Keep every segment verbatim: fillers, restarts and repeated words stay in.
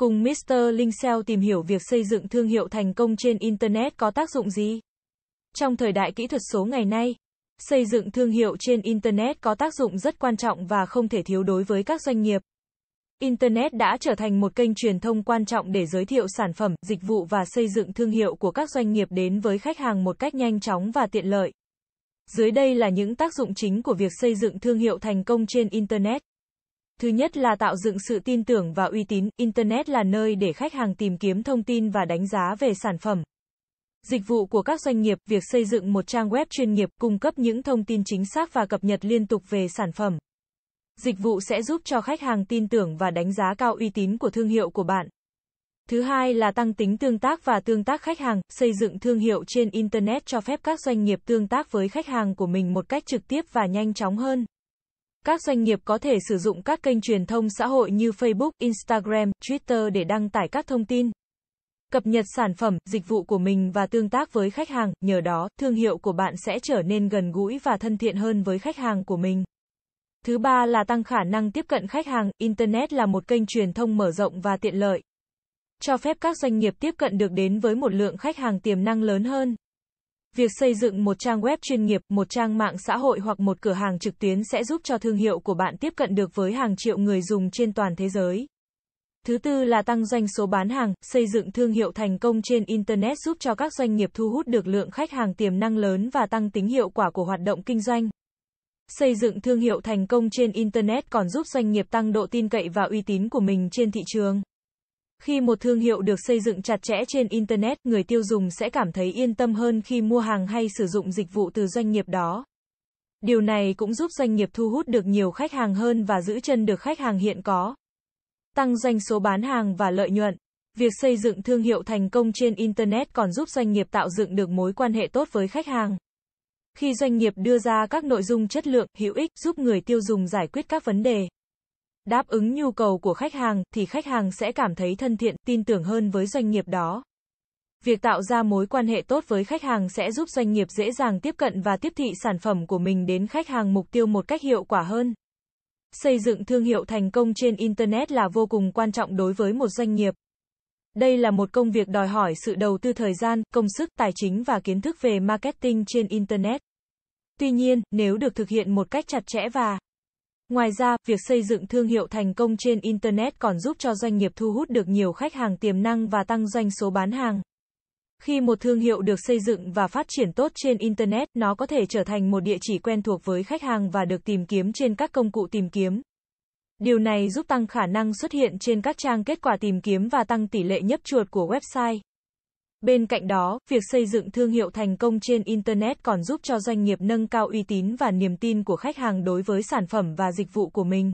Cùng mít tơ Link ét e o tìm hiểu việc xây dựng thương hiệu thành công trên Internet có tác dụng gì? Trong thời đại kỹ thuật số ngày nay, xây dựng thương hiệu trên Internet có tác dụng rất quan trọng và không thể thiếu đối với các doanh nghiệp. Internet đã trở thành một kênh truyền thông quan trọng để giới thiệu sản phẩm, dịch vụ và xây dựng thương hiệu của các doanh nghiệp đến với khách hàng một cách nhanh chóng và tiện lợi. Dưới đây là những tác dụng chính của việc xây dựng thương hiệu thành công trên Internet. Thứ nhất là tạo dựng sự tin tưởng và uy tín. Internet là nơi để khách hàng tìm kiếm thông tin và đánh giá về sản phẩm, dịch vụ của các doanh nghiệp. Việc xây dựng một trang web chuyên nghiệp cung cấp những thông tin chính xác và cập nhật liên tục về sản phẩm, dịch vụ sẽ giúp cho khách hàng tin tưởng và đánh giá cao uy tín của thương hiệu của bạn. Thứ hai là tăng tính tương tác và tương tác khách hàng. Xây dựng thương hiệu trên Internet cho phép các doanh nghiệp tương tác với khách hàng của mình một cách trực tiếp và nhanh chóng hơn. Các doanh nghiệp có thể sử dụng các kênh truyền thông xã hội như Facebook, Instagram, Twitter để đăng tải các thông tin, cập nhật sản phẩm, dịch vụ của mình và tương tác với khách hàng. Nhờ đó, thương hiệu của bạn sẽ trở nên gần gũi và thân thiện hơn với khách hàng của mình. Thứ ba là tăng khả năng tiếp cận khách hàng. Internet là một kênh truyền thông mở rộng và tiện lợi, cho phép các doanh nghiệp tiếp cận được đến với một lượng khách hàng tiềm năng lớn hơn. Việc xây dựng một trang web chuyên nghiệp, một trang mạng xã hội hoặc một cửa hàng trực tuyến sẽ giúp cho thương hiệu của bạn tiếp cận được với hàng triệu người dùng trên toàn thế giới. Thứ tư là tăng doanh số bán hàng. Xây dựng thương hiệu thành công trên Internet giúp cho các doanh nghiệp thu hút được lượng khách hàng tiềm năng lớn và tăng tính hiệu quả của hoạt động kinh doanh. Xây dựng thương hiệu thành công trên Internet còn giúp doanh nghiệp tăng độ tin cậy và uy tín của mình trên thị trường. Khi một thương hiệu được xây dựng chặt chẽ trên Internet, người tiêu dùng sẽ cảm thấy yên tâm hơn khi mua hàng hay sử dụng dịch vụ từ doanh nghiệp đó. Điều này cũng giúp doanh nghiệp thu hút được nhiều khách hàng hơn và giữ chân được khách hàng hiện có. Tăng doanh số bán hàng và lợi nhuận. Việc xây dựng thương hiệu thành công trên Internet còn giúp doanh nghiệp tạo dựng được mối quan hệ tốt với khách hàng. Khi doanh nghiệp đưa ra các nội dung chất lượng, hữu ích, giúp người tiêu dùng giải quyết các vấn đề, đáp ứng nhu cầu của khách hàng, thì khách hàng sẽ cảm thấy thân thiện, tin tưởng hơn với doanh nghiệp đó. Việc tạo ra mối quan hệ tốt với khách hàng sẽ giúp doanh nghiệp dễ dàng tiếp cận và tiếp thị sản phẩm của mình đến khách hàng mục tiêu một cách hiệu quả hơn. Xây dựng thương hiệu thành công trên Internet là vô cùng quan trọng đối với một doanh nghiệp. Đây là một công việc đòi hỏi sự đầu tư thời gian, công sức, tài chính và kiến thức về marketing trên Internet. Tuy nhiên, nếu được thực hiện một cách chặt chẽ và ngoài ra, việc xây dựng thương hiệu thành công trên Internet còn giúp cho doanh nghiệp thu hút được nhiều khách hàng tiềm năng và tăng doanh số bán hàng. Khi một thương hiệu được xây dựng và phát triển tốt trên Internet, nó có thể trở thành một địa chỉ quen thuộc với khách hàng và được tìm kiếm trên các công cụ tìm kiếm. Điều này giúp tăng khả năng xuất hiện trên các trang kết quả tìm kiếm và tăng tỷ lệ nhấp chuột của website. Bên cạnh đó, việc xây dựng thương hiệu thành công trên Internet còn giúp cho doanh nghiệp nâng cao uy tín và niềm tin của khách hàng đối với sản phẩm và dịch vụ của mình.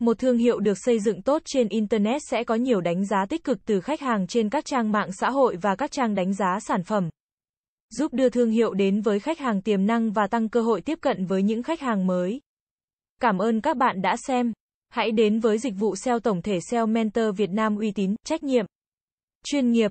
Một thương hiệu được xây dựng tốt trên Internet sẽ có nhiều đánh giá tích cực từ khách hàng trên các trang mạng xã hội và các trang đánh giá sản phẩm, giúp đưa thương hiệu đến với khách hàng tiềm năng và tăng cơ hội tiếp cận với những khách hàng mới. Cảm ơn các bạn đã xem. Hãy đến với dịch vụ ét e o tổng thể ét e o Mentor Việt Nam uy tín, trách nhiệm, chuyên nghiệp.